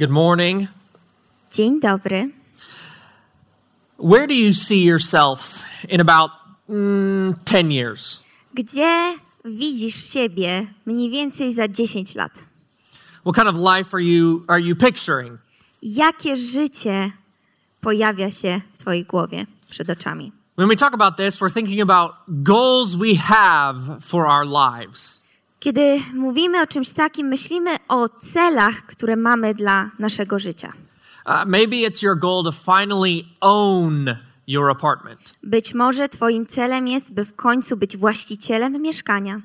Good morning. Dzień dobry. Where do you see yourself in about 10 years? Gdzie widzisz siebie mniej więcej za 10 lat? What kind of life are you picturing? Jakie życie pojawia się w twojej głowie, przed oczami? When we talk about this, we're thinking about goals we have for our lives. Kiedy mówimy o czymś takim, myślimy o celach, które mamy dla naszego życia. Maybe it's your goal to finally own your apartment. Być może twoim celem jest, by w końcu być właścicielem mieszkania.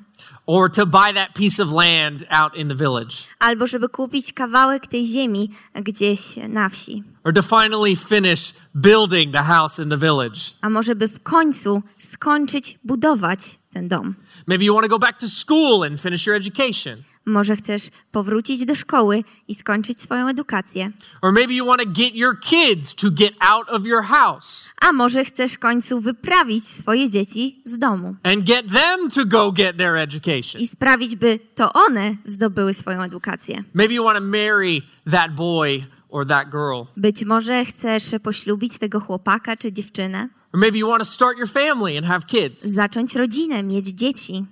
Or to buy that piece of land out in the village. Albo żeby kupić kawałek tej ziemi gdzieś na wsi. Or to finally finish building the house in the village. A może by w końcu skończyć budować ten dom. Maybe you want to go back to school and finish your education. Może chcesz powrócić do szkoły i skończyć swoją edukację. Or maybe you want to get your kids to get out of your house. A może chcesz w końcu wyprawić swoje dzieci z domu. And get them to go get their education. I sprawić, by to one zdobyły swoją edukację. Maybe you want to marry that boy or that girl. Być może chcesz poślubić tego chłopaka czy dziewczynę. Or maybe you want to start your family and have kids. Zacząć rodzinę, mieć dzieci.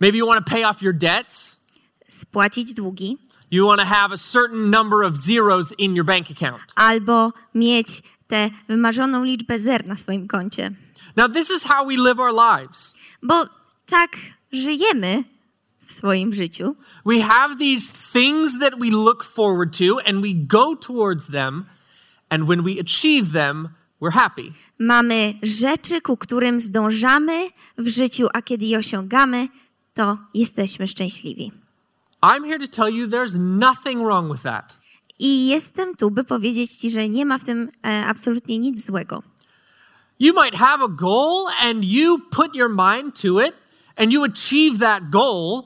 Maybe you want to pay off your debts. Spłacić długi. You want to have a certain number of zeros in your bank account. Albo mieć tę wymarzoną liczbę zer na swoim koncie. Now this is how we live our lives. Bo tak żyjemy w swoim życiu. We have these things that we look forward to and we go towards them, and when we achieve them, we're happy. Mamy rzeczy, ku którym zdążamy w życiu, a kiedy je osiągamy, to jesteśmy szczęśliwi. I'm here to tell you there's nothing wrong with that. I jestem tu, by powiedzieć ci, że nie ma w tym absolutnie nic złego. You might have a goal and you put your mind to it and you achieve that goal,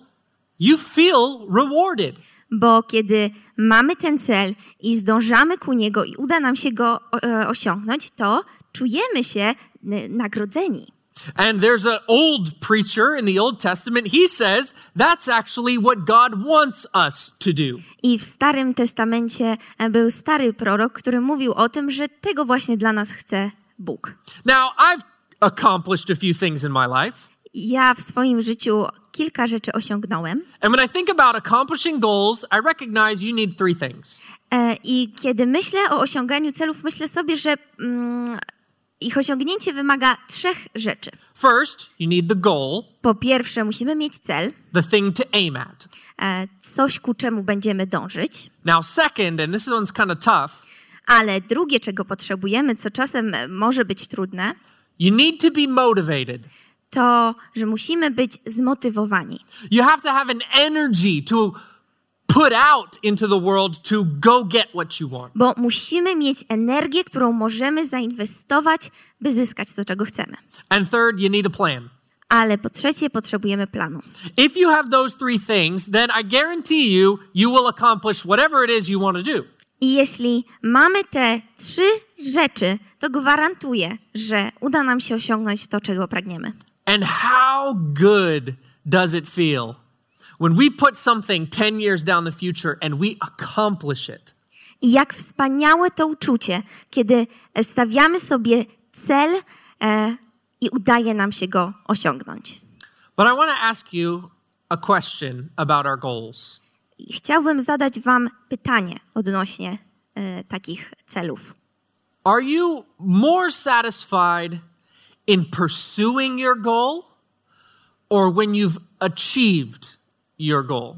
you feel rewarded. Bo kiedy mamy ten cel i zdążamy ku niego i uda nam się go osiągnąć, to czujemy się nagrodzeni. And there's an old preacher in the Old Testament, he says that's actually what God wants us to do. I w Starym Testamencie był stary prorok, który mówił o tym, że tego właśnie dla nas chce Bóg. Now I've accomplished a few things in my life. Ja w swoim życiu kilka rzeczy osiągnąłem. And when I think about accomplishing goals, I recognize you need three things. I kiedy myślę o osiąganiu celów, myślę sobie, że ich osiągnięcie wymaga trzech rzeczy. First, you need the goal. Po pierwsze, musimy mieć cel. The thing to aim at. Coś, ku czemu będziemy dążyć. Now second, and this one's kind of tough. Ale drugie, czego potrzebujemy, co czasem może być trudne, you need to be motivated. To, że musimy być zmotywowani. You have to have an energy to put out into the world to go get what you want. Bo musimy mieć energię, którą możemy zainwestować, by zyskać to, czego chcemy. And third, you need a plan. Ale po trzecie, potrzebujemy planu. If you have those three things, then I guarantee you, you will accomplish whatever it is you want to do. I jeśli mamy te trzy rzeczy, to gwarantuję, że uda nam się osiągnąć to, czego pragniemy. And how good does it feel when we put something 10 years down the future and we accomplish it? I jak wspaniałe to uczucie, kiedy stawiamy sobie cel i udaje nam się go osiągnąć. But I want to ask you a question about our goals. Chciałbym zadać wam pytanie odnośnie takich celów. Are you more satisfied in pursuing your goal or when you've achieved your goal?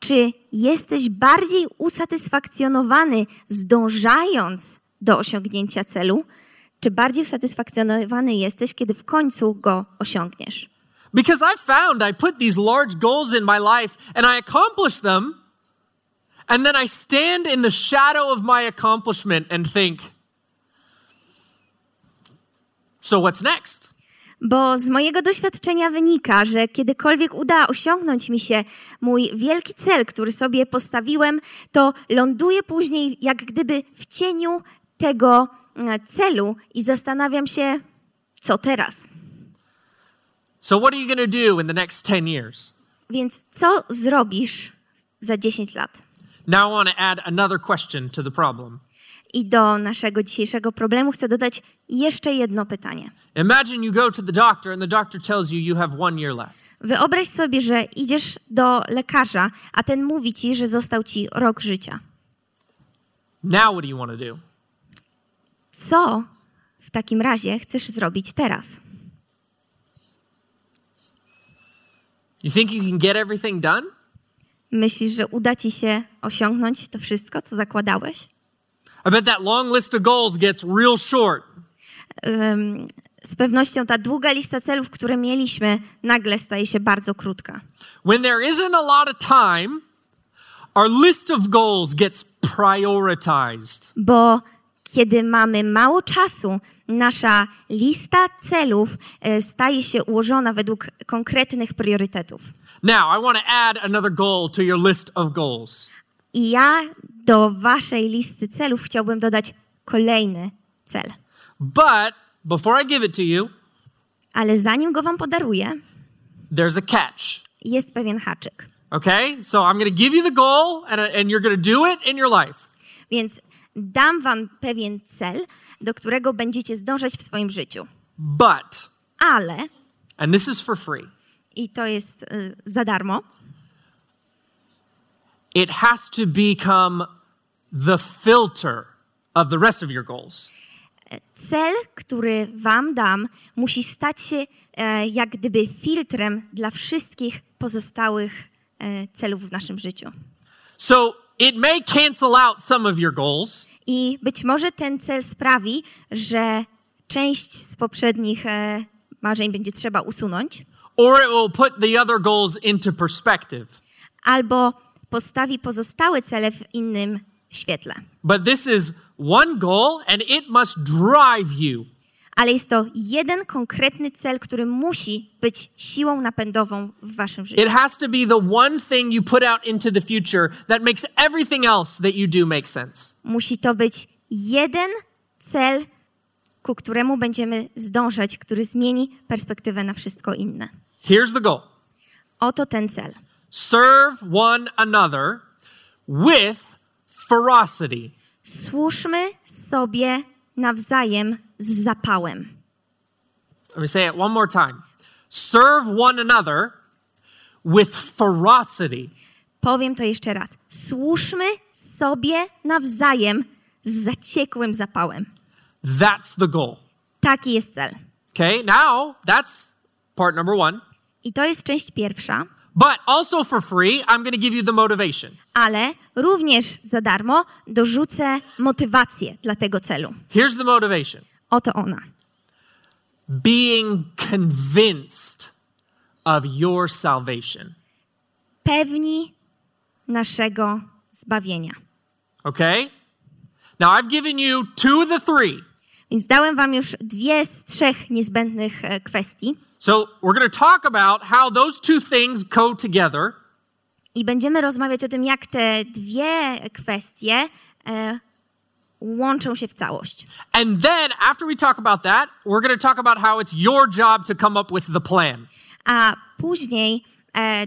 Czy jesteś bardziej usatysfakcjonowany zdążając do osiągnięcia celu, czy bardziej usatysfakcjonowany jesteś, kiedy w końcu go osiągniesz? Because I found I put these large goals in my life and I accomplished them. And then I stand in the shadow of my accomplishment and think, so what's next? Bo z mojego doświadczenia wynika, że kiedykolwiek uda osiągnąć mi się mój wielki cel, który sobie postawiłem, to ląduję później jak gdyby w cieniu tego celu i zastanawiam się, co teraz? So what are you going to do in the next 10 years? Więc co zrobisz za 10 lat? Now I want to add another question to the problem. I do naszego dzisiejszego problemu chcę dodać jeszcze jedno pytanie. Imagine you go to the doctor and the doctor tells you you have 1 year left. Wyobraź sobie, że idziesz do lekarza, a ten mówi ci, że został ci rok życia. Now what do you want to do? Co w takim razie chcesz zrobić teraz? You think you can get everything done? Myślisz, że uda ci się osiągnąć to wszystko, co zakładałeś? I bet that long list of goals gets real short. Z pewnością ta długa lista celów, które mieliśmy, nagle staje się bardzo krótka. When there isn't a lot of time, our list of goals gets prioritized. Bo kiedy mamy mało czasu, nasza lista celów staje się ułożona według konkretnych priorytetów. Now I want to add another goal to your list of goals. I ja do waszej listy celów chciałbym dodać kolejny cel. But before I give it to you, ale zanim go wam podaruję, there's a catch. Jest pewien haczyk. Okay? So I'm going to give you the goal and you're going to do it in your life. Więc dam wam pewien cel, do którego będziecie zdążyć w swoim życiu. But, ale, and this is for free. I to jest za darmo. It has to become the filter of the rest of your goals. Cel, który wam dam, musi stać się jak gdyby filtrem dla wszystkich pozostałych celów w naszym życiu. So it may cancel out some of your goals. I być może ten cel sprawi, że część z poprzednich marzeń będzie trzeba usunąć. Or it will put the other goals into perspective. Albo postawi pozostałe cele w innym świetle. But this is one goal and it must drive you. Ale jest to jeden konkretny cel, który musi być siłą napędową w waszym życiu. It has to be the one thing you put out into the future that makes everything else that you do make sense. Musi to być jeden cel, ku któremu będziemy zdążać, który zmieni perspektywę na wszystko inne. Here's the goal. Oto ten cel. Serve one another with ferocity. Służmy sobie nawzajem z zapałem. Let me say it one more time. Serve one another with ferocity. Powiem to jeszcze raz. Służmy sobie nawzajem z zaciekłym zapałem. That's the goal. Taki jest cel. Okay, now that's part number one. I to jest część pierwsza. But also for free, I'm going to give you the motivation. Ale również za darmo dorzucę motywację dla tego celu. Here's the motivation. Oto ona. Being convinced of your salvation. Pewni naszego zbawienia. Okay? Now I've given you 2 of the 3. Więc dałem wam już 2 z 3 niezbędnych kwestii. So we're going to talk about how those 2 things go together. I będziemy rozmawiać o tym, jak te 2 kwestie łączą się w całość. And then after we talk about that, we're going to talk about how it's your job to come up with the plan. A później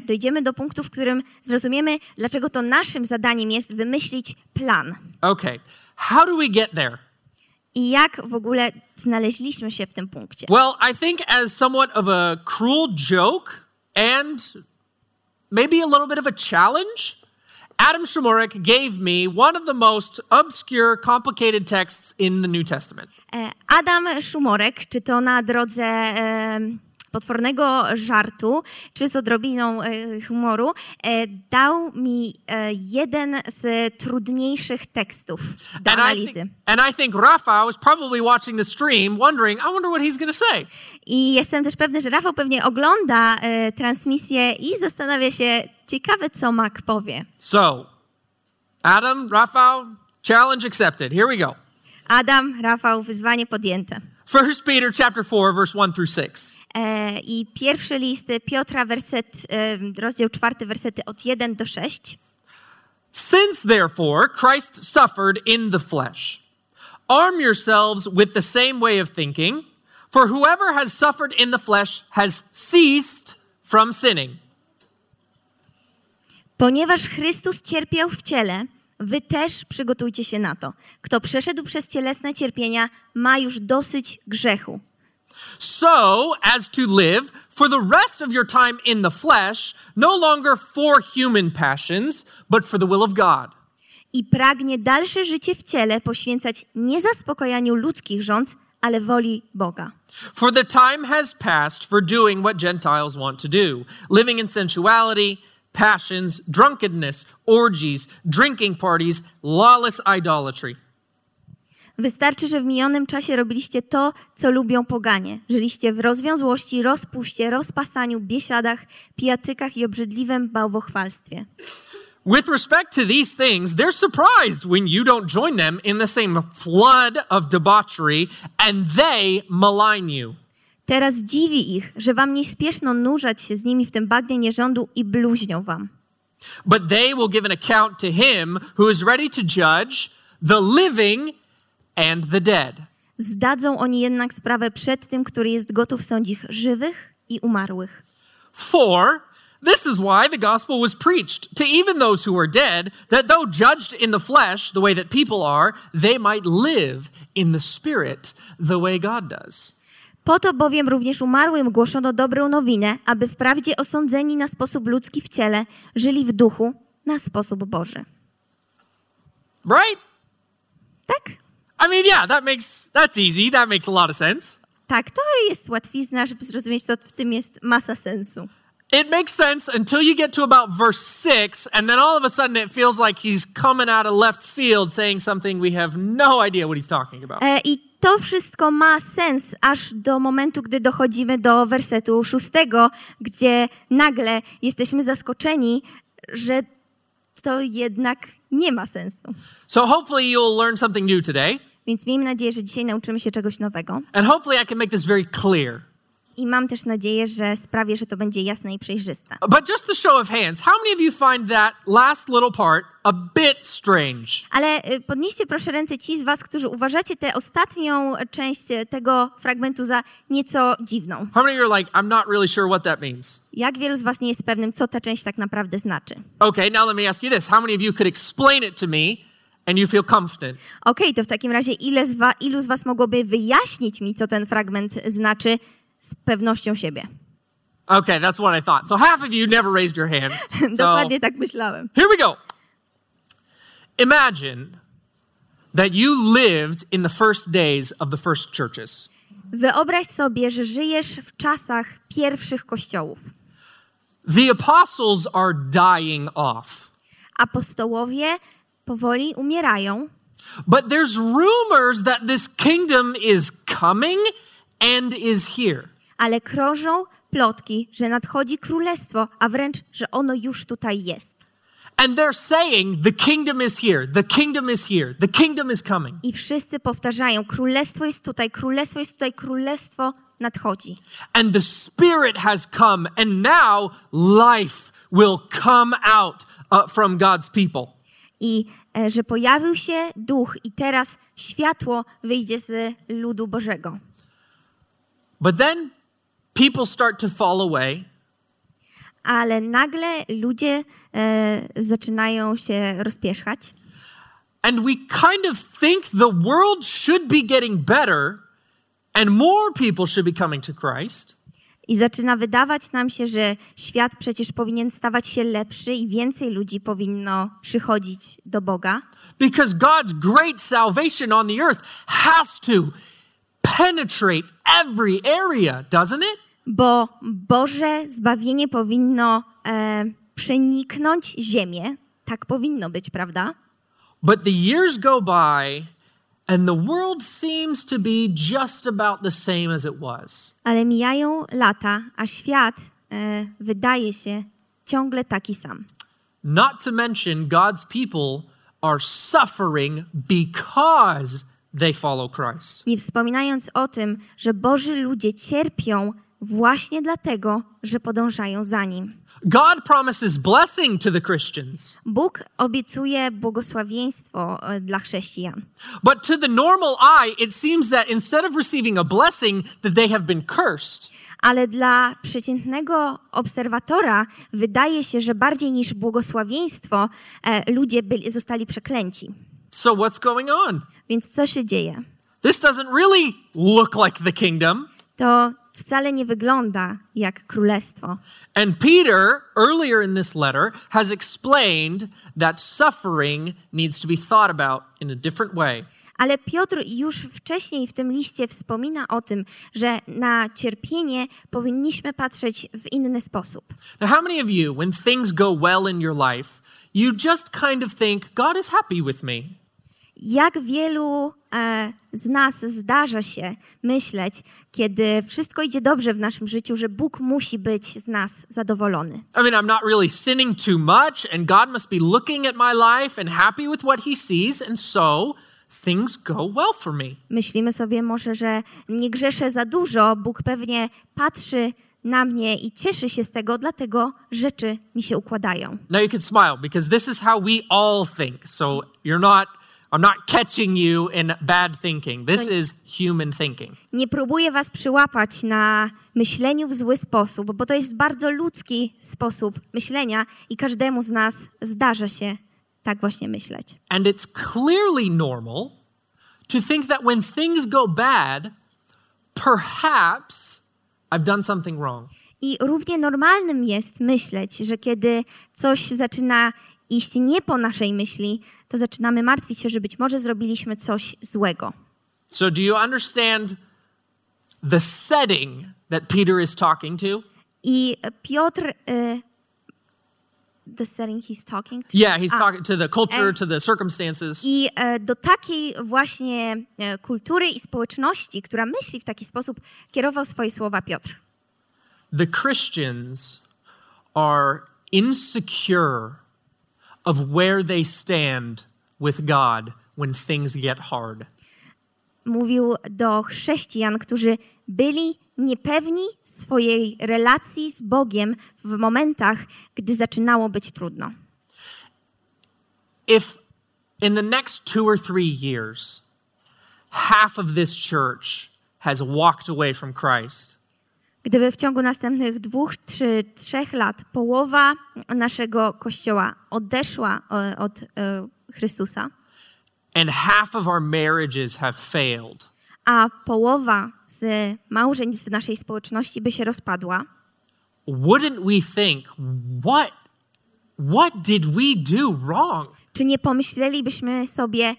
dojdziemy do punktu, w którym zrozumiemy, dlaczego to naszym zadaniem jest wymyślić plan. Okay. How do we get there? I jak w ogóle znaleźliśmy się w tym punkcie? Well, I think as somewhat of a cruel joke and maybe a little bit of a challenge, Adam Szumorek gave me one of the most obscure, complicated texts in the New Testament. Adam Szumorek, czy to na drodze potwornego żartu, czy z odrobiną humoru, dał mi jeden z trudniejszych tekstów do analizy. And I think Rafał is probably watching the stream wondering, I wonder what he's going to say. I jestem też pewny, że Rafał pewnie ogląda transmisję i zastanawia się, ciekawe co Mac powie. So, Adam, Rafał, challenge accepted. Here we go. Adam, Rafał, wyzwanie podjęte. 1 Peter chapter 4 verse 1 through 6. I pierwszy list Piotra, rozdział 4, wersety od 1 do 6. Since therefore Christ suffered in the flesh, arm yourselves with the same way of thinking, for whoever has suffered in the flesh has ceased from sinning. Ponieważ Chrystus cierpiał w ciele, wy też przygotujcie się na to. Kto przeszedł przez cielesne cierpienia, ma już dosyć grzechu. So as to live for the rest of your time in the flesh, no longer for human passions, but for the will of God. I pragnie dalsze życie w ciele poświęcać nie zaspokojaniu ludzkich żądz, ale woli Boga. For the time has passed for doing what Gentiles want to do, living in sensuality, passions, drunkenness, orgies, drinking parties, lawless idolatry. Wystarczy, że w minionym czasie robiliście to, co lubią poganie. Żyliście w rozwiązłości, rozpuście, rozpasaniu, biesiadach, pijatykach i obrzydliwym bałwochwalstwie. With respect to these things, they're surprised when you don't join them in the same flood of debauchery and they malign you. Teraz dziwi ich, że wam nie spieszno nurzać się z nimi w tym bagnie nierządu i bluźnią wam. But they will give an account to him who is ready to judge the living and the dead. Zdadzą oni jednak sprawę przed tym, który jest gotów sądzić żywych i umarłych. For this is why the gospel was preached to even those who are dead, that though judged in the flesh the way that people are, they might live in the spirit the way God does. Po to bowiem również umarłym głoszono dobrą nowinę, aby wprawdzie osądzeni na sposób ludzki w ciele, żyli w duchu na sposób Boży. Right? Tak. I mean, yeah, that's easy. That makes a lot of sense. Tak, to jest łatwizna, żeby zrozumieć to, w tym jest masa sensu. It makes sense until you get to about verse 6, and then all of a sudden it feels like he's coming out of left field saying something we have no idea what he's talking about. I to wszystko ma sens aż do momentu, gdy dochodzimy do wersetu 6, gdzie nagle jesteśmy zaskoczeni, że to jednak nie ma sensu. So hopefully you'll learn something new today. Więc miejmy nadzieję, że dzisiaj nauczymy się czegoś nowego. And hopefully I can make this very clear. I mam też nadzieję, że sprawię, że to będzie jasne i przejrzyste. But just a show of hands, how many of you find that last little part a bit strange? Ale podnieście proszę ręce ci z was, którzy uważacie tę ostatnią część tego fragmentu za nieco dziwną. How many of you are like, I'm not really sure what that means? Jak wielu z was nie jest pewnym, co ta część tak naprawdę znaczy? Okay, now let me ask you this. How many of you could explain it to me? And you feel confident. Okay, to w takim razie ilu z was mogłoby wyjaśnić mi, co ten fragment znaczy z pewnością siebie? Okay, that's what I thought. So half of you never raised your hands. Dokładnie tak myślałem. Here we go. Imagine that you lived in the first days of the first churches. Wyobraź sobie, że żyjesz w czasach pierwszych kościołów. The apostles are dying off. Apostołowie powoli umierają. But there's rumors that this kingdom is coming and is here. Ale krążą plotki, że nadchodzi królestwo, a wręcz, że ono już tutaj jest. And they're saying the kingdom is here, the kingdom is here, the kingdom is coming. I wszyscy powtarzają, królestwo jest tutaj, królestwo jest tutaj, królestwo nadchodzi. And the spirit has come and now life will come out from God's people. I że pojawił się duch i teraz światło wyjdzie z ludu Bożego. But then people start to fall away. Ale nagle ludzie zaczynają się rozpierzchać. And we kind of think the world should be getting better and more people should be coming to Christ. I zaczyna wydawać nam się, że świat przecież powinien stawać się lepszy i więcej ludzi powinno przychodzić do Boga. Because God's great salvation on the earth has to penetrate every area, doesn't it? bo Boże zbawienie powinno przeniknąć ziemię. Tak powinno być, prawda? But the years go by and the world seems to be just about the same as it was. Ale mijają lata, a świat wydaje się ciągle taki sam. Not to mention God's people are suffering because they follow Christ. Nie wspominając o tym, że Boży ludzie cierpią właśnie dlatego, że podążają za Nim. God promises blessing to the Christians. Bóg obiecuje błogosławieństwo dla chrześcijan. But to the normal eye, it seems that instead of receiving a blessing, that they have been cursed. Ale dla przeciętnego obserwatora wydaje się, że bardziej niż błogosławieństwo ludzie zostali przeklęci. So what's going on? Więc co się dzieje? This doesn't really look like the kingdom. To wcale nie wygląda jak królestwo. And Peter earlier in this letter has explained that suffering needs to be thought about in a different way. Ale Piotr już wcześniej w tym liście wspomina o tym, że na cierpienie powinniśmy patrzeć w inny sposób. Now how many of you, when things go well in your life, you just kind of think God is happy with me? Jak wielu z nas zdarza się myśleć, kiedy wszystko idzie dobrze w naszym życiu, że Bóg musi być z nas zadowolony. I mean, I'm not really sinning too much and God must be looking at my life and happy with what he sees and so things go well for me. Myślimy sobie może, że nie grzeszę za dużo, Bóg pewnie patrzy na mnie i cieszy się z tego, dlatego rzeczy mi się układają. Now you can smile because this is how we all think. So I'm not catching you in bad thinking. This is human thinking. Nie próbuję was przyłapać na myśleniu w zły sposób, bo to jest bardzo ludzki sposób myślenia i każdemu z nas zdarza się tak właśnie myśleć. And it's clearly normal to think that when things go bad, perhaps I've done something wrong. I równie normalnym jest myśleć, że kiedy coś zaczyna iść nie po naszej myśli, to zaczynamy martwić się, że być może zrobiliśmy coś złego. So do you understand the setting that Peter is talking to? I Piotr the setting he's talking to? Yeah, he's talking to the culture, to the circumstances. I do takiej właśnie kultury i społeczności, która myśli w taki sposób, kierował swoje słowa Piotr. The Christians are insecure of where they stand with God when things get hard. Mówił do chrześcijan, którzy byli niepewni swojej relacji z Bogiem w momentach, gdy zaczynało być trudno. If in the next 2 or 3 years half of this church has walked away from Christ. Gdyby w ciągu następnych 2 czy 3 lat połowa naszego kościoła odeszła od Chrystusa, and half of our marriages have failed, a połowa z małżeństw w naszej społeczności by się rozpadła, wouldn't we think, what did we do wrong? Czy nie pomyślelibyśmy sobie,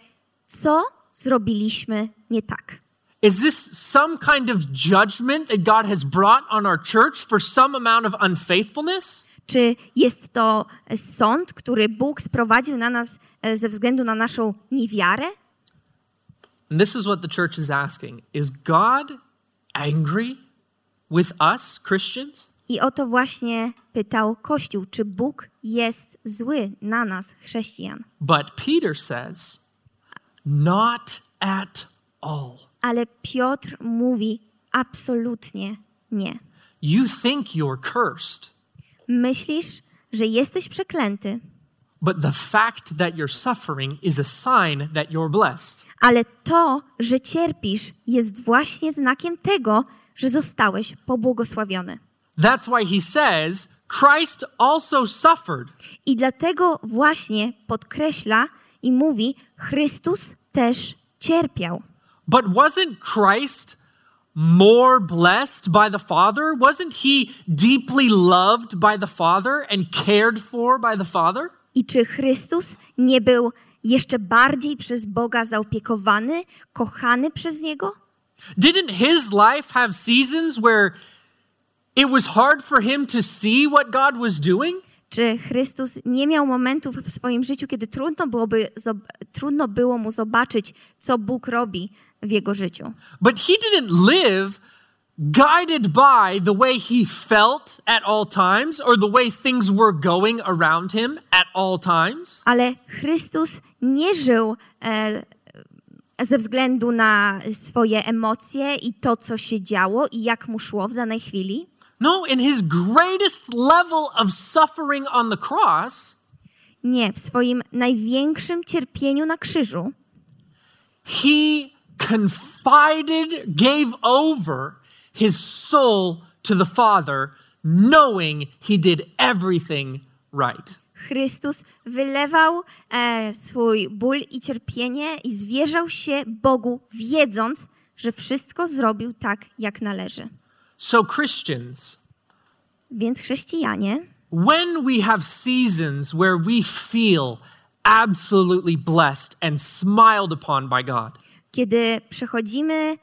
co zrobiliśmy nie tak? Is this some kind of judgment that God has brought on our church for some amount of unfaithfulness? Czy jest to sąd, który Bóg sprowadził na nas ze względu na naszą niewiarę? And this is what the church is asking. Is God angry with us, Christians? I o to właśnie pytał Kościół, czy Bóg jest zły na nas, chrześcijan? But Peter says, not at all. Ale Piotr mówi absolutnie nie. You think you're cursed. Myślisz, że jesteś przeklęty. But the fact that you're suffering is a sign that you're blessed. Ale to, że cierpisz, jest właśnie znakiem tego, że zostałeś pobłogosławiony. That's why he says, Christ also suffered. I dlatego właśnie podkreśla i mówi, Chrystus też cierpiał. But wasn't Christ more blessed by the Father? Wasn't he deeply loved by the Father and cared for by the Father? I czy Chrystus nie był jeszcze bardziej przez Boga zaopiekowany, kochany przez Niego? Didn't his life have seasons where It was hard for him to see what God was doing. Czy Chrystus nie miał momentów w swoim życiu, kiedy trudno było mu zobaczyć, co Bóg robi w jego życiu? But he didn't live guided by the way he felt at all times or the way things were going around him at all times. Ale Chrystus nie żył ze względu na swoje emocje i to, co się działo i jak mu szło w danej chwili. No, in his greatest level of suffering on the cross. Nie, w swoim największym cierpieniu na krzyżu. He confided, gave over his soul to the Father, knowing he did everything right. Chrystus wylewał swój ból i cierpienie i zwierzał się Bogu, wiedząc, że wszystko zrobił tak, jak należy. So Christians, więc chrześcijanie, when we have seasons where we feel absolutely blessed and smiled upon by God, kiedy przechodzimy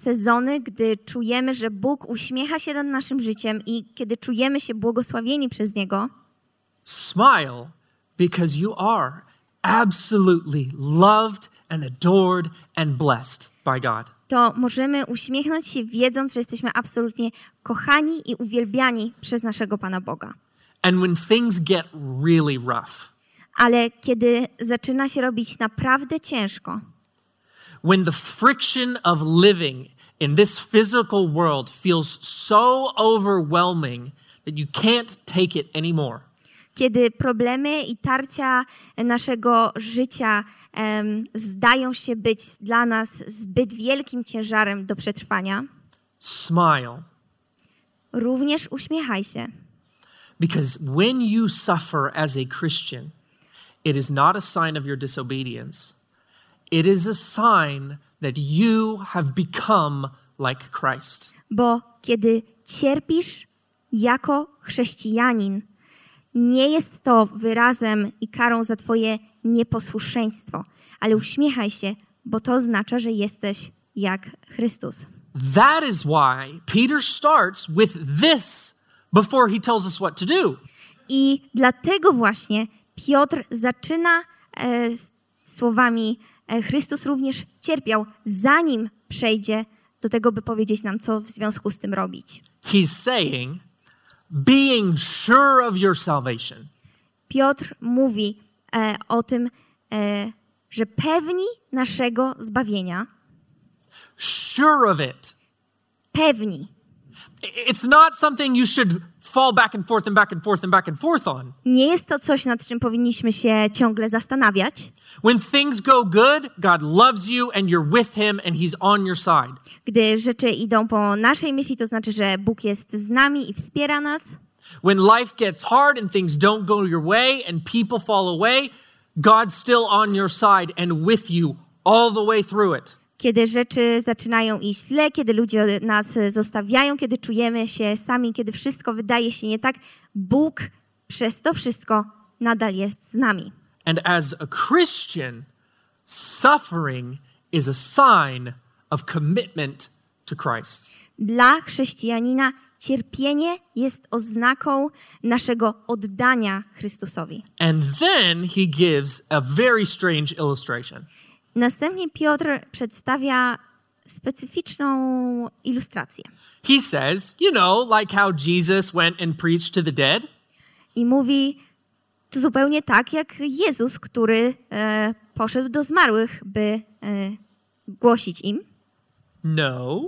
sezony, gdy czujemy, że Bóg uśmiecha się nad naszym życiem i kiedy czujemy się błogosławieni przez Niego, smile because you are absolutely loved and adored and blessed by God. To możemy uśmiechnąć się, wiedząc, że jesteśmy absolutnie kochani i uwielbiani przez naszego Pana Boga. And when things get really rough. Ale kiedy zaczyna się robić naprawdę ciężko. When the friction of living in this physical world feels so overwhelming that you can't take it anymore. Kiedy problemy i tarcia naszego życia zdają się być dla nas zbyt wielkim ciężarem do przetrwania. Smile. Również uśmiechaj się. Because when you suffer as a Christian, it is not a sign of your disobedience. It is a sign that you have become like Christ. Bo kiedy cierpisz jako chrześcijanin, nie jest to wyrazem i karą za twoje nieposłuszeństwo, ale uśmiechaj się, bo to oznacza, że jesteś jak Chrystus. That is why Peter starts with this before he tells us what to do. I dlatego właśnie Piotr zaczyna słowami Chrystus również cierpiał, zanim przejdzie do tego, by powiedzieć nam, co w związku z tym robić. He's saying, being sure of your salvation. Piotr mówi o tym, że pewni naszego zbawienia. Sure of it. Pewni. It's not something you should fall back and forth and back and forth and back and forth on. Nie jest to coś, nad czym powinniśmy się ciągle zastanawiać. When things go good, God loves you and you're with him and he's on your side. Gdy rzeczy idą po naszej myśli, to znaczy, że Bóg jest z nami i wspiera nas. When life gets hard and things don't go your way and people fall away, God's still on your side and with you all the way through it. Kiedy rzeczy zaczynają iść źle, kiedy ludzie nas zostawiają, kiedy czujemy się sami, kiedy wszystko wydaje się nie tak, Bóg przez to wszystko nadal jest z nami. And as a Christian, suffering is a sign of commitment to Christ. Dla chrześcijanina cierpienie jest oznaką naszego oddania Chrystusowi. And then he gives a very strange illustration. Następnie Piotr przedstawia specyficzną ilustrację. He says, you know, like how Jesus went and preached to the dead. I mówi, to zupełnie tak jak Jezus, który poszedł do zmarłych, by głosić im. No.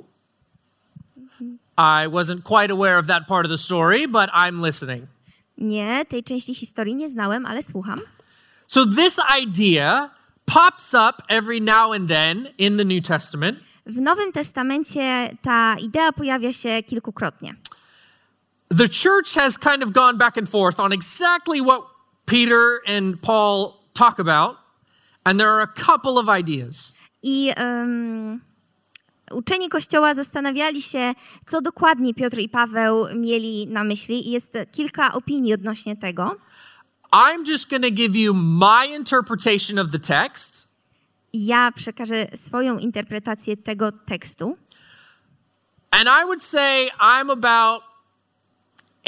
I wasn't quite aware of that part of the story, but I'm listening. Nie, tej części historii nie znałem, ale słucham. So this idea pops up every now and then in the New Testament. W Nowym Testamencie ta idea pojawia się kilkukrotnie. The church has kind of gone back and forth on exactly what Peter and Paul talk about, and there are a couple of ideas. I uczeni Kościoła zastanawiali się, co dokładnie Piotr i Paweł mieli na myśli, i jest kilka opinii odnośnie tego. I'm just going to give you my interpretation of the text. Ja przekażę swoją interpretację tego tekstu. And I would say I'm about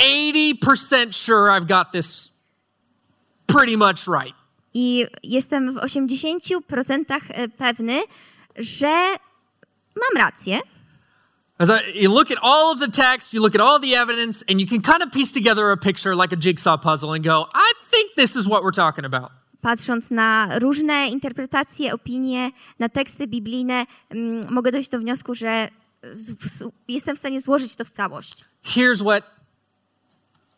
80% sure I've got this pretty much right. I jestem w 80% pewny, że mam rację. You look at all of the text, you look at all the evidence, and you can kind of piece together a picture like a jigsaw puzzle and go, I think this is what we're talking about. Patrząc na różne interpretacje, opinie, na teksty biblijne, mogę dojść do wniosku, że jestem w stanie złożyć to w całość. Here's what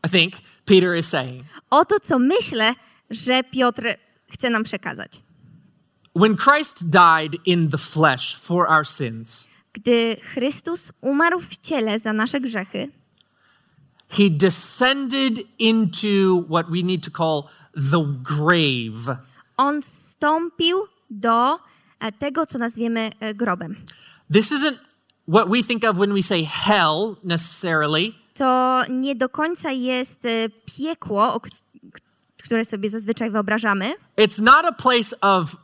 I think Peter is saying. Oto co myślę, że Piotr chce nam przekazać. When Christ died in the flesh for our sins. Gdy Chrystus umarł w ciele za nasze grzechy, he descended into what we need to call the grave. On wstąpił do tego, co nazwiemy grobem. This isn't what we think of when we say hell necessarily. To nie do końca jest piekło, które sobie zazwyczaj wyobrażamy. It's not a place of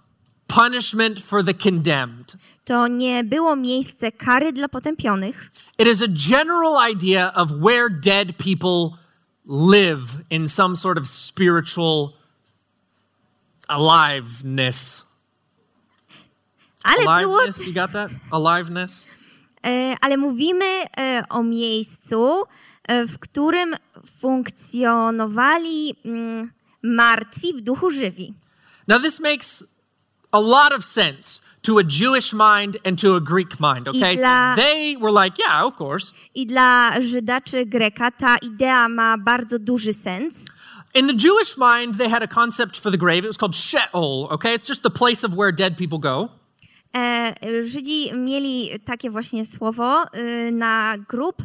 punishment for the condemned. To nie było miejsce kary dla potępionych. It is a general idea of where dead people live in some sort of spiritual aliveness. Aliveness, you got that? Aliveness. Ale mówimy o miejscu, w którym funkcjonowali martwi w duchu żywi. Now this makes a lot of sense to a Jewish mind and to a Greek mind, okay? So they were like, yeah, of course. I dla Żyda czy Greka ta idea ma bardzo duży sens. In the Jewish mind, they had a concept for the grave. It was called Sheol, okay? It's just the place of where dead people go. Żydzi mieli takie właśnie słowo na grób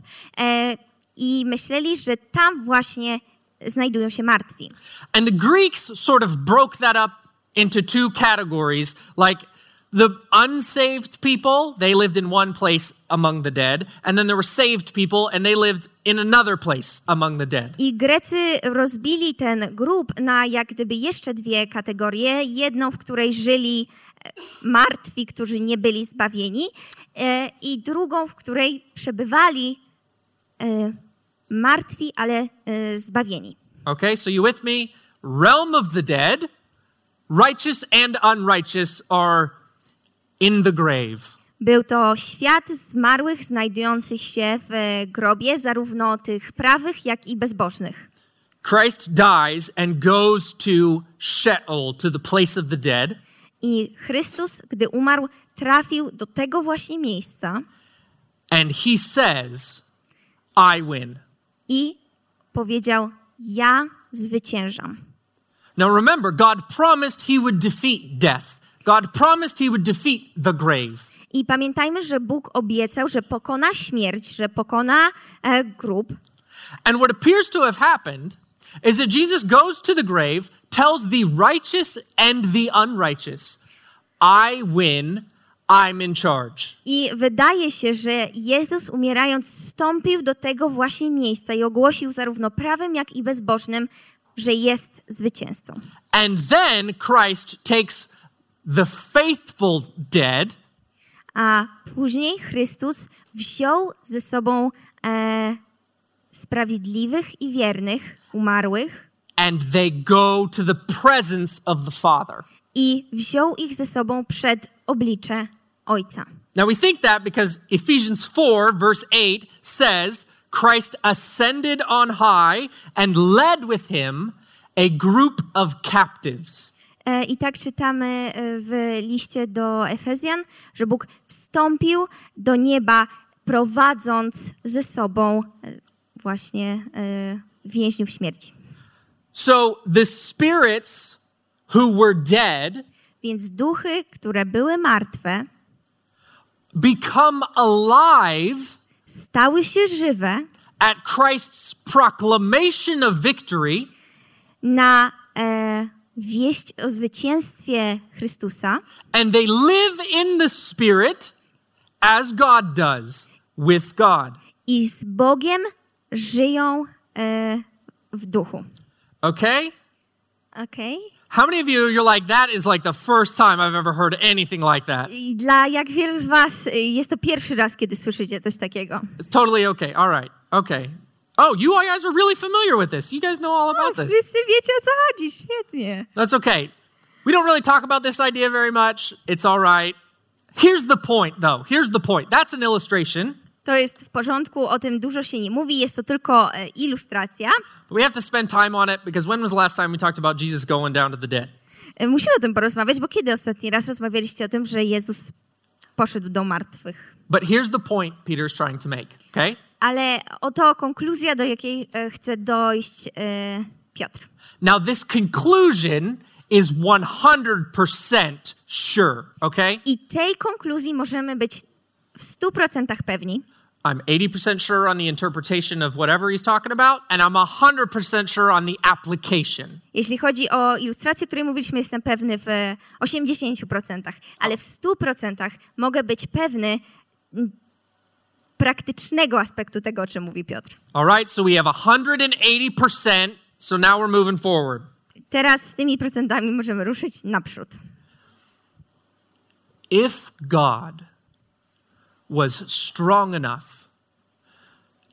i myśleli, że tam właśnie znajdują się martwi. And the Greeks sort of broke that up into two categories, like the unsaved people, they lived in one place among the dead, and then there were saved people and they lived in another place among the dead. I Grecy rozbili ten grób na jak gdyby jeszcze dwie kategorie, jedną, w której żyli martwi, którzy nie byli zbawieni, i drugą, w której przebywali martwi, ale zbawieni. Okay, so you with me? Realm of the dead. Righteous and unrighteous are in the grave. Był to świat zmarłych znajdujących się w grobie, zarówno tych prawych, jak i bezbożnych. Christ dies and goes to Sheol, to the place of the dead. I Chrystus, gdy umarł, trafił do tego właśnie miejsca. And he says, I win. I powiedział, ja zwyciężam. Now remember, God promised he would defeat death. God promised he would defeat the grave. I pamiętajmy, że Bóg obiecał, że pokona śmierć, że pokona grób. And what appears to have happened is that Jesus goes to the grave, tells the righteous and the unrighteous, I win, I'm in charge. I wydaje się, że Jezus umierając wstąpił do tego właśnie miejsca i ogłosił zarówno prawym, jak i bezbożnym, że jest zwycięzcą. And then Christ takes the faithful dead. A później Chrystus wziął ze sobą sprawiedliwych i wiernych umarłych. And they go to the presence of the Father. I wziął ich ze sobą przed oblicze Ojca. Now we think that because Ephesians 4 verse 8 says Christ ascended on high and led with him a group of captives. I tak czytamy w liście do Efezjan, że Bóg wstąpił do nieba, prowadząc ze sobą właśnie więźniów śmierci. So the spirits who were dead, więc duchy, które były martwe, become alive, stały się żywe at Christ's proclamation of victory, na wieść o zwycięstwie Chrystusa, and they live in the Spirit as God does with God. I z Bogiem żyją w duchu. Okay? Okay. How many of you, you're like, that is like the first time I've ever heard anything like that? Dla jak wielu z was jest to pierwszy raz, kiedy słyszycie coś takiego. It's totally okay. All right. Okay. Oh, you guys are really familiar with this. You guys know all about this. Wszyscy wiecie, o co chodzi. Świetnie. That's okay. We don't really talk about this idea very much. It's all right. Here's the point, though. Here's the point. That's an illustration. To jest w porządku, o tym dużo się nie mówi, jest to tylko ilustracja. But we have to spend time on it because when was the last time we talked about Jesus going down to the dead? Musimy o tym porozmawiać, bo kiedy ostatni raz rozmawialiście o tym, że Jezus poszedł do martwych? But here's the point Peter is trying to make, okay? Ale oto konkluzja, do jakiej chce dojść Piotr. Now this conclusion is 100% sure, okay? I tej konkluzji możemy być w 100% pewni. I'm 80% sure on the interpretation of whatever he's talking about, and I'm 100% sure on the application. Jeśli chodzi o ilustrację, o której mówiliśmy, jestem pewny w 80%, ale w 100% mogę być pewny praktycznego aspektu tego, o czym mówi Piotr. All right, so we have 180%, so now we're moving forward. Teraz z tymi procentami możemy ruszyć naprzód. If God was strong enough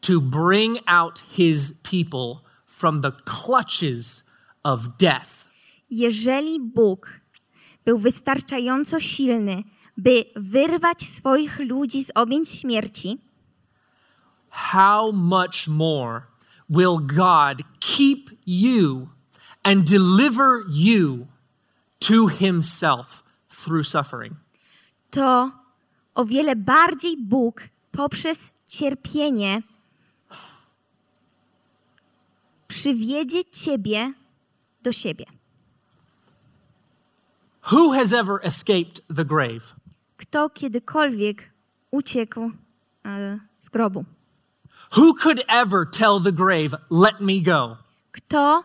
to bring out his people from the clutches of death. Jeżeli Bóg był wystarczająco silny, by wyrwać swoich ludzi z objęć śmierci, how much more will God keep you and deliver you to himself through suffering? To o wiele bardziej Bóg poprzez cierpienie przywiedzie ciebie do siebie. Who has ever escaped the grave? Kto kiedykolwiek uciekł z grobu? Who could ever tell the grave, let me go? Kto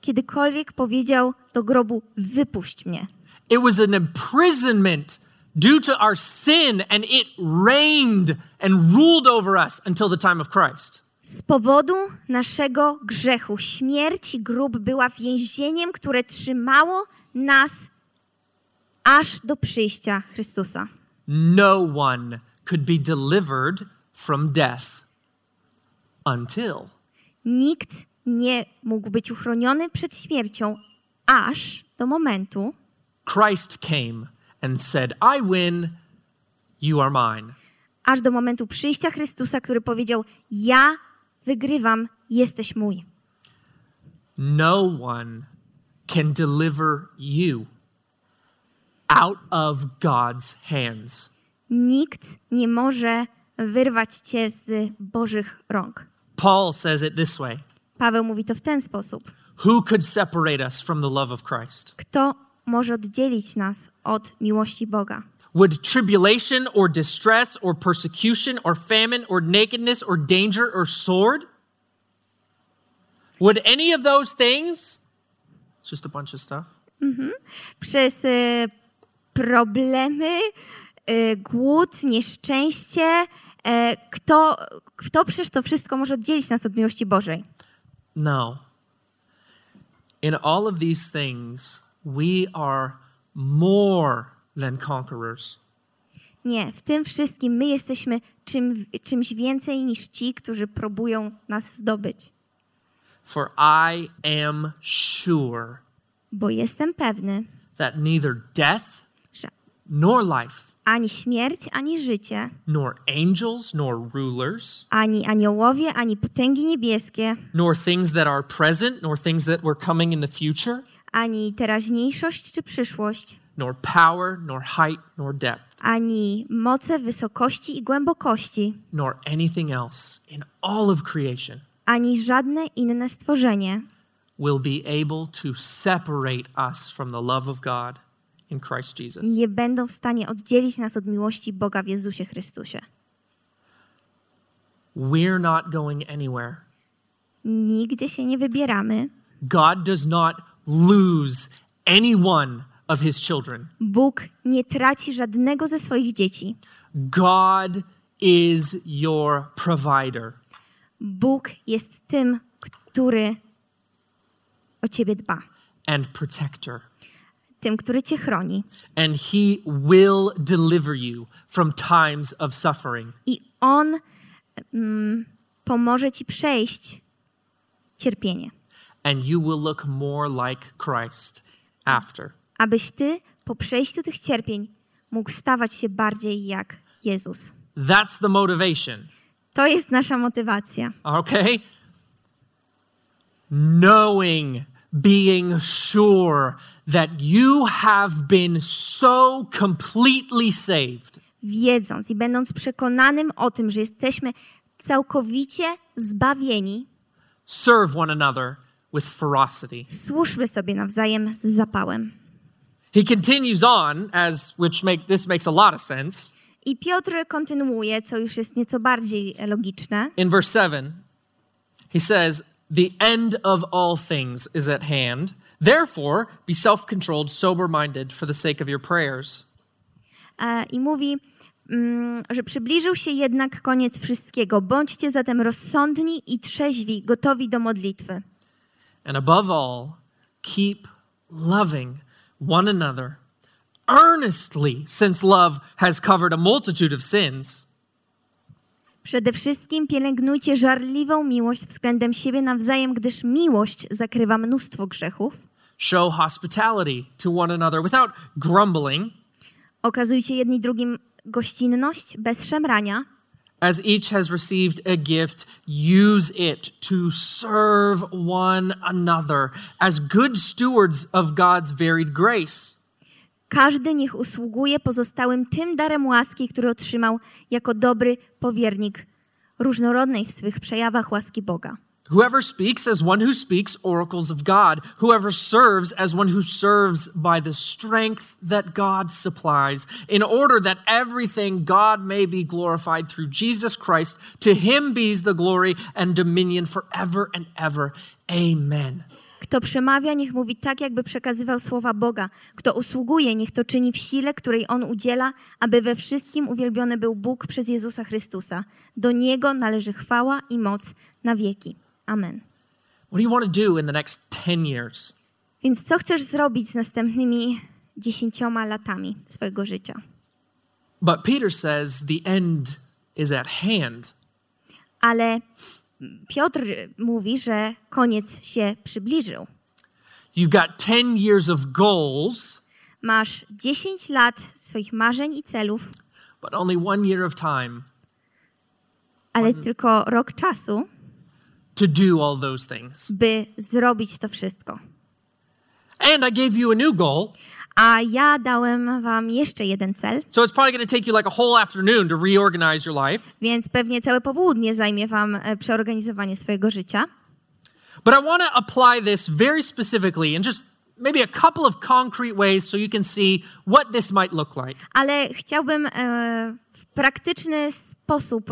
kiedykolwiek powiedział do grobu, wypuść mnie? It was an imprisonment due to our sin, and it reigned and ruled over us until the time of Christ. Z powodu naszego grzechu śmierć i grób była więzieniem, które trzymało nas aż do przyjścia Chrystusa. No one could be delivered from death until. Nikt nie mógł być uchroniony przed śmiercią aż do momentu. Christ came and said, I win, you are mine. Aż do momentu przyjścia Chrystusa, który powiedział, ja wygrywam, jesteś mój. No one can deliver you out of God's hands. Nikt nie może wyrwać cię z Bożych rąk. Paul says it this way. Paweł mówi to w ten sposób. Who could separate us from the love of Christ? Kto może oddzielić nas od miłości Boga? Would tribulation or distress or persecution or famine or nakedness or danger or sword? Would any of those things? It's just a bunch of stuff. Mm-hmm. Przez problemy, głód, nieszczęście, kto przecież to wszystko może oddzielić nas od miłości Bożej? No. In all of these things we are more than conquerors. Nie, w tym wszystkim my jesteśmy czymś więcej niż ci, którzy próbują nas zdobyć. For I am sure. Bo jestem pewny. That neither death nor life. Ani śmierć, ani życie. Nor angels, nor rulers. Ani aniołowie, ani potęgi niebieskie. Nor things that are present, nor things that were coming in the future. Ani teraźniejszość czy przyszłość. Nor power, nor height, nor depth. Ani moce, wysokości i głębokości. Nor anything else in all of creation. Ani żadne inne stworzenie. Will be able to separate us from the love of God in Christ Jesus. Nie będą w stanie oddzielić nas od miłości Boga w Jezusie Chrystusie. We're not going anywhere. Nigdzie się nie wybieramy. God does not lose any one of his children. Bóg nie traci żadnego ze swoich dzieci. God is your provider. Bóg jest tym, który o ciebie dba. And protector. Tym, który cię chroni. And he will deliver you from times of suffering. I on pomoże ci przejść cierpienie. And you will look more like Christ after. Abyś ty po przejściu tych cierpień mógł stawać się bardziej jak Jezus. That's the motivation. To jest nasza motywacja. Okay? Knowing, being sure that you have been so completely saved. Wiedząc i będąc przekonanym o tym, że jesteśmy całkowicie zbawieni. Serve one another with ferocity. Służmy sobie nawzajem z zapałem. He continues on, this makes a lot of sense. I Piotr kontynuuje, co już jest nieco bardziej logiczne. In verse 7, he says, "The end of all things is at hand. Therefore, be self-controlled, sober-minded for the sake of your prayers." I mówi, że przybliżył się jednak koniec wszystkiego. Bądźcie zatem rozsądni i trzeźwi, gotowi do modlitwy. And above all, keep loving one another earnestly, since love has covered a multitude of sins. Przede wszystkim pielęgnujcie żarliwą miłość względem siebie nawzajem, gdyż miłość zakrywa mnóstwo grzechów. Show hospitality to one another without grumbling. Okazujcie jedni drugim gościnność bez szemrania. As each has received a gift, use it to serve one another as good stewards of God's varied grace. Każdy niech usługuje pozostałym tym darem łaski, który otrzymał jako dobry powiernik różnorodnej w swych przejawach łaski Boga. Whoever speaks as one who speaks oracles of God. Whoever serves as one who serves by the strength that God supplies, in order that everything God may be glorified through Jesus Christ. To him be the glory and dominion forever and ever. Amen. Kto przemawia, niech mówi tak, jakby przekazywał słowa Boga. Kto usługuje, niech to czyni w sile, której On udziela, aby we wszystkim uwielbiony był Bóg przez Jezusa Chrystusa. Do Niego należy chwała i moc na wieki. Amen. What do you want to do in the next 10 years? Więc co chcesz zrobić z następnymi 10 latami swojego życia? But Peter says the end is at hand. Ale Piotr mówi, że koniec się przybliżył. You've got 10 years of goals. Masz 10 lat swoich marzeń i celów. But only 1 year of time. Ale tylko rok czasu. To do all those things. By zrobić to wszystko. And I gave you a new goal. A ja dałem wam jeszcze jeden cel. So it's probably going to take you like a whole afternoon to reorganize your life. Więc pewnie całe południe zajmie wam przeorganizowanie swojego życia. But I want to apply this very specifically in just maybe a couple of concrete ways so you can see what this might look like. Ale chciałbym w praktyczny sposób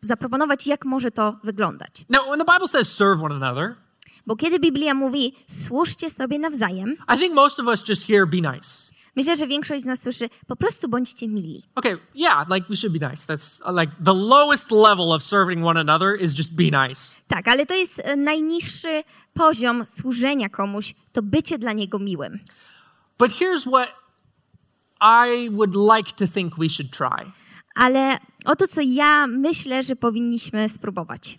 zaproponować, jak może to wyglądać. Now, when the Bible says serve one another, bo kiedy Biblia mówi służcie sobie nawzajem, I think most of us just hear be nice. Myślę, że większość z nas słyszy po prostu bądźcie mili. Okay, yeah, like we should be nice. That's like the lowest level of serving one another is just be nice. Tak, ale to jest najniższy poziom służenia komuś, to bycie dla niego miłym. But here's what I would like to think we should try. Ale oto co ja myślę, że powinniśmy spróbować.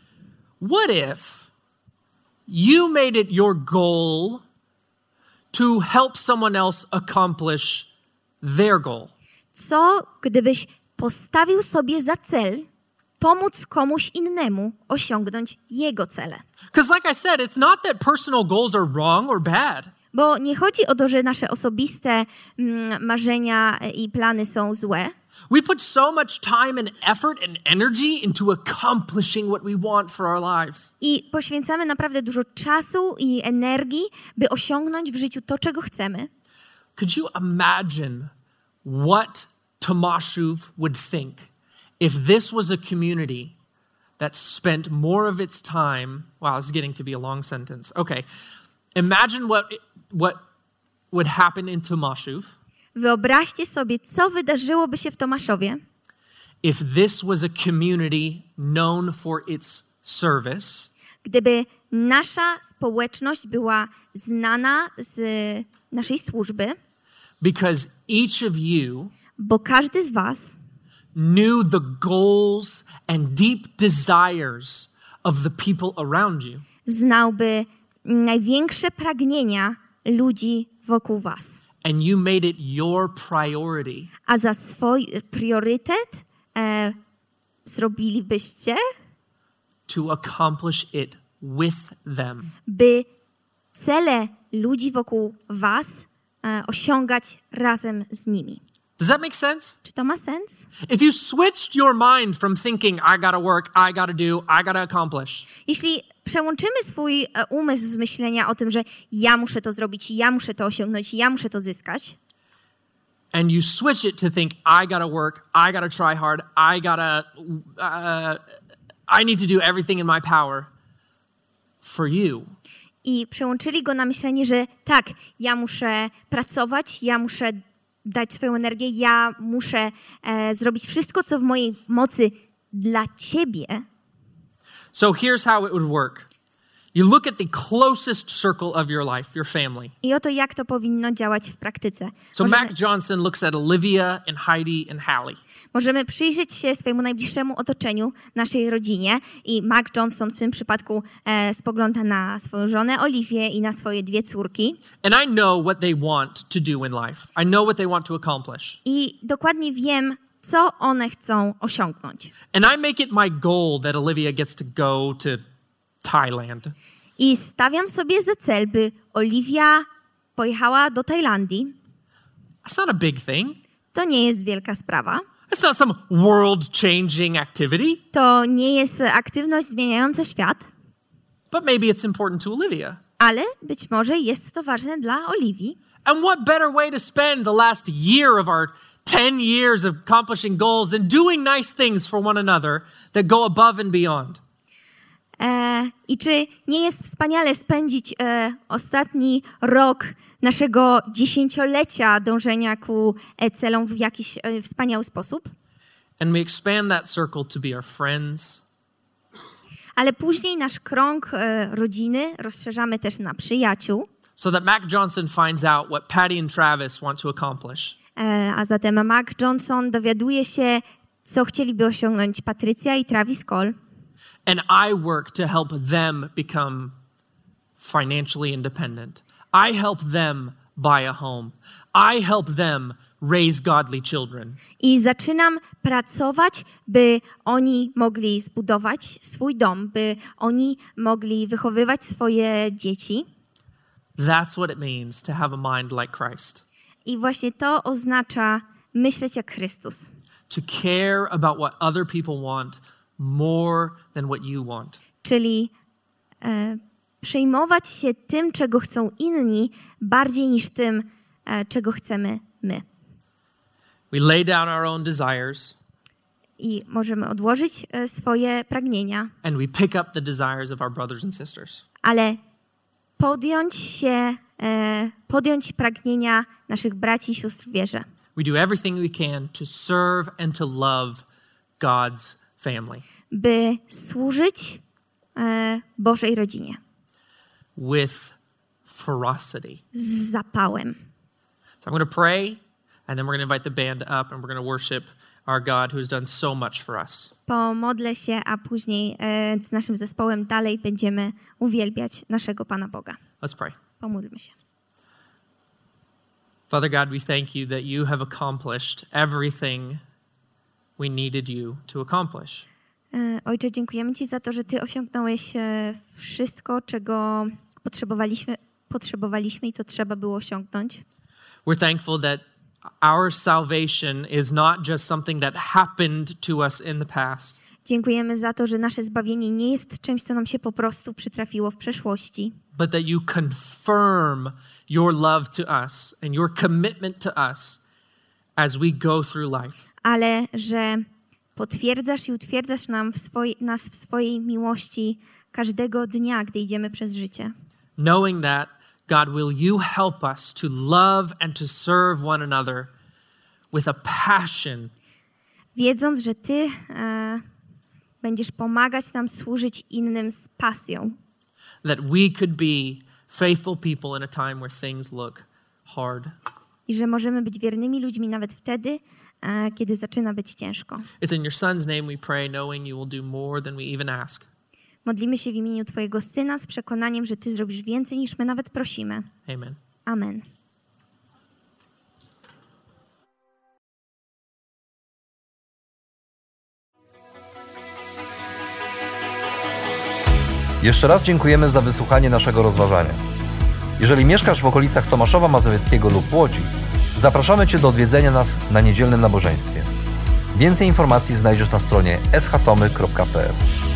What if you made it your goal to help someone else accomplish their goal? Co gdybyś postawił sobie za cel pomóc komuś innemu osiągnąć jego cele? Because like I said, it's not that personal goals are wrong or bad. Bo nie chodzi o to, że nasze osobiste marzenia i plany są złe. We put so much time and effort and energy into accomplishing what we want for our lives. I poświęcamy naprawdę dużo czasu i energii, by osiągnąć w życiu to, czego chcemy. Could you imagine what Tomaszów would think if this was a community that spent more of its time? Wow, this is getting to be a long sentence. Okay. Imagine what would happen in Tomaszów. Wyobraźcie sobie, co wydarzyłoby się w Tomaszowie, if this was a community known for its service, gdyby nasza społeczność była znana z naszej służby, because each of you, bo każdy z was knew the goals and deep desires of the people around you. Znałby największe pragnienia ludzi wokół was. And you made it your priority. A za swój priorytet zrobilibyście to accomplish it with them. By cele ludzi wokół was osiągać razem z nimi. Does that make sense? Czy to ma sens? If you switched your mind from thinking I gotta work, I gotta do, I gotta accomplish. Jeśli przełączymy swój umysł z myślenia o tym, że ja muszę to zrobić, ja muszę to osiągnąć, ja muszę to zyskać. And you switch it to think I gotta work, I gotta try hard, I need to do everything in my power for you. I przełączyli go na myślenie, że tak, ja muszę pracować, ja muszę dać swoją energię, ja muszę zrobić wszystko, co w mojej mocy dla ciebie. So here's how it would work. You look at the closest circle of your life, your family. I oto jak to powinno działać w praktyce. So Mac Johnson looks at Olivia and Heidi and Hallie. Możemy przyjrzeć się swojemu najbliższemu otoczeniu, naszej rodzinie, i Mac Johnson w tym przypadku spogląda na swoją żonę Oliwię i na swoje dwie córki. And I know what they want to do in life. I know what they want to accomplish. I dokładnie wiem, co one chcą osiągnąć. And I make it my goal that Olivia gets to go to Thailand. I stawiam sobie za cel, by Oliwia pojechała do Tajlandii. That's not a big thing. To nie jest wielka sprawa. It's not some world-changing activity. To nie jest aktywność zmieniająca świat. But maybe it's important to Olivia. Ale być może jest to ważne dla Oliwii. And what better way to spend the last year of our 10 years of accomplishing goals than doing nice things for one another that go above and beyond. I czy nie jest wspaniale spędzić ostatni rok naszego 10-lecia dążenia ku celom w jakiś wspaniały sposób? And we expand that circle to be our friends. Ale później nasz krąg rodziny rozszerzamy też na przyjaciół. So that Mac Johnson finds out what Patty and Travis want to accomplish. A zatem Mac Johnson dowiaduje się, co chcieliby osiągnąć Patrycja i Travis Cole. And I work to help them become financially independent. I help them buy a home. I help them raise godly children. I zaczynam pracować, by oni mogli zbudować swój dom, by oni mogli wychowywać swoje dzieci. That's what it means to have a mind like Christ. I właśnie to oznacza myśleć jak Chrystus. To care about what other people want more than what you want. Czyli przejmować się tym, czego chcą inni, bardziej niż tym, czego chcemy my. We lay down our own desires. I możemy odłożyć swoje pragnienia. And we pick up the desires of our brothers and sisters. Ale podjąć pragnienia naszych braci i sióstr w wierze. We do everything we can to serve and to love God's family. By służyć Bożej rodzinie. With ferocity. Z zapałem. So I'm going to pray and then we're going to invite the band up and we're going to worship our God who's done so much for us. Pomodlę się, a później z naszym zespołem dalej będziemy uwielbiać naszego Pana Boga. Let's pray. Pomódlmy się. Father God, we thank you that you have accomplished everything we needed you to accomplish. Ojcze, dziękujemy Ci za to, że Ty osiągnąłeś wszystko, czego potrzebowaliśmy i co trzeba było osiągnąć. We're thankful that our salvation is not just something that happened to us in the past. Dziękujemy za to, że nasze zbawienie nie jest czymś, co nam się po prostu przytrafiło w przeszłości. But that you confirm your love to us and your commitment to us as we go through life. Ale że potwierdzasz i utwierdzasz nas w swojej miłości każdego dnia, gdy idziemy przez życie. Knowing that, God, will you help us to love and to serve one another with a passion. Wiedząc, że Ty będziesz pomagać nam służyć innym z pasją. That we could be faithful people in a time where things look hard. I że możemy być wiernymi ludźmi nawet wtedy, kiedy zaczyna być ciężko. It's in your son's name we pray, knowing you will do more than we even ask. Modlimy się w imieniu Twojego Syna z przekonaniem, że Ty zrobisz więcej, niż my nawet prosimy. Amen. Amen. Jeszcze raz dziękujemy za wysłuchanie naszego rozważania. Jeżeli mieszkasz w okolicach Tomaszowa Mazowieckiego lub Łodzi, zapraszamy Cię do odwiedzenia nas na niedzielnym nabożeństwie. Więcej informacji znajdziesz na stronie schtomy.pl.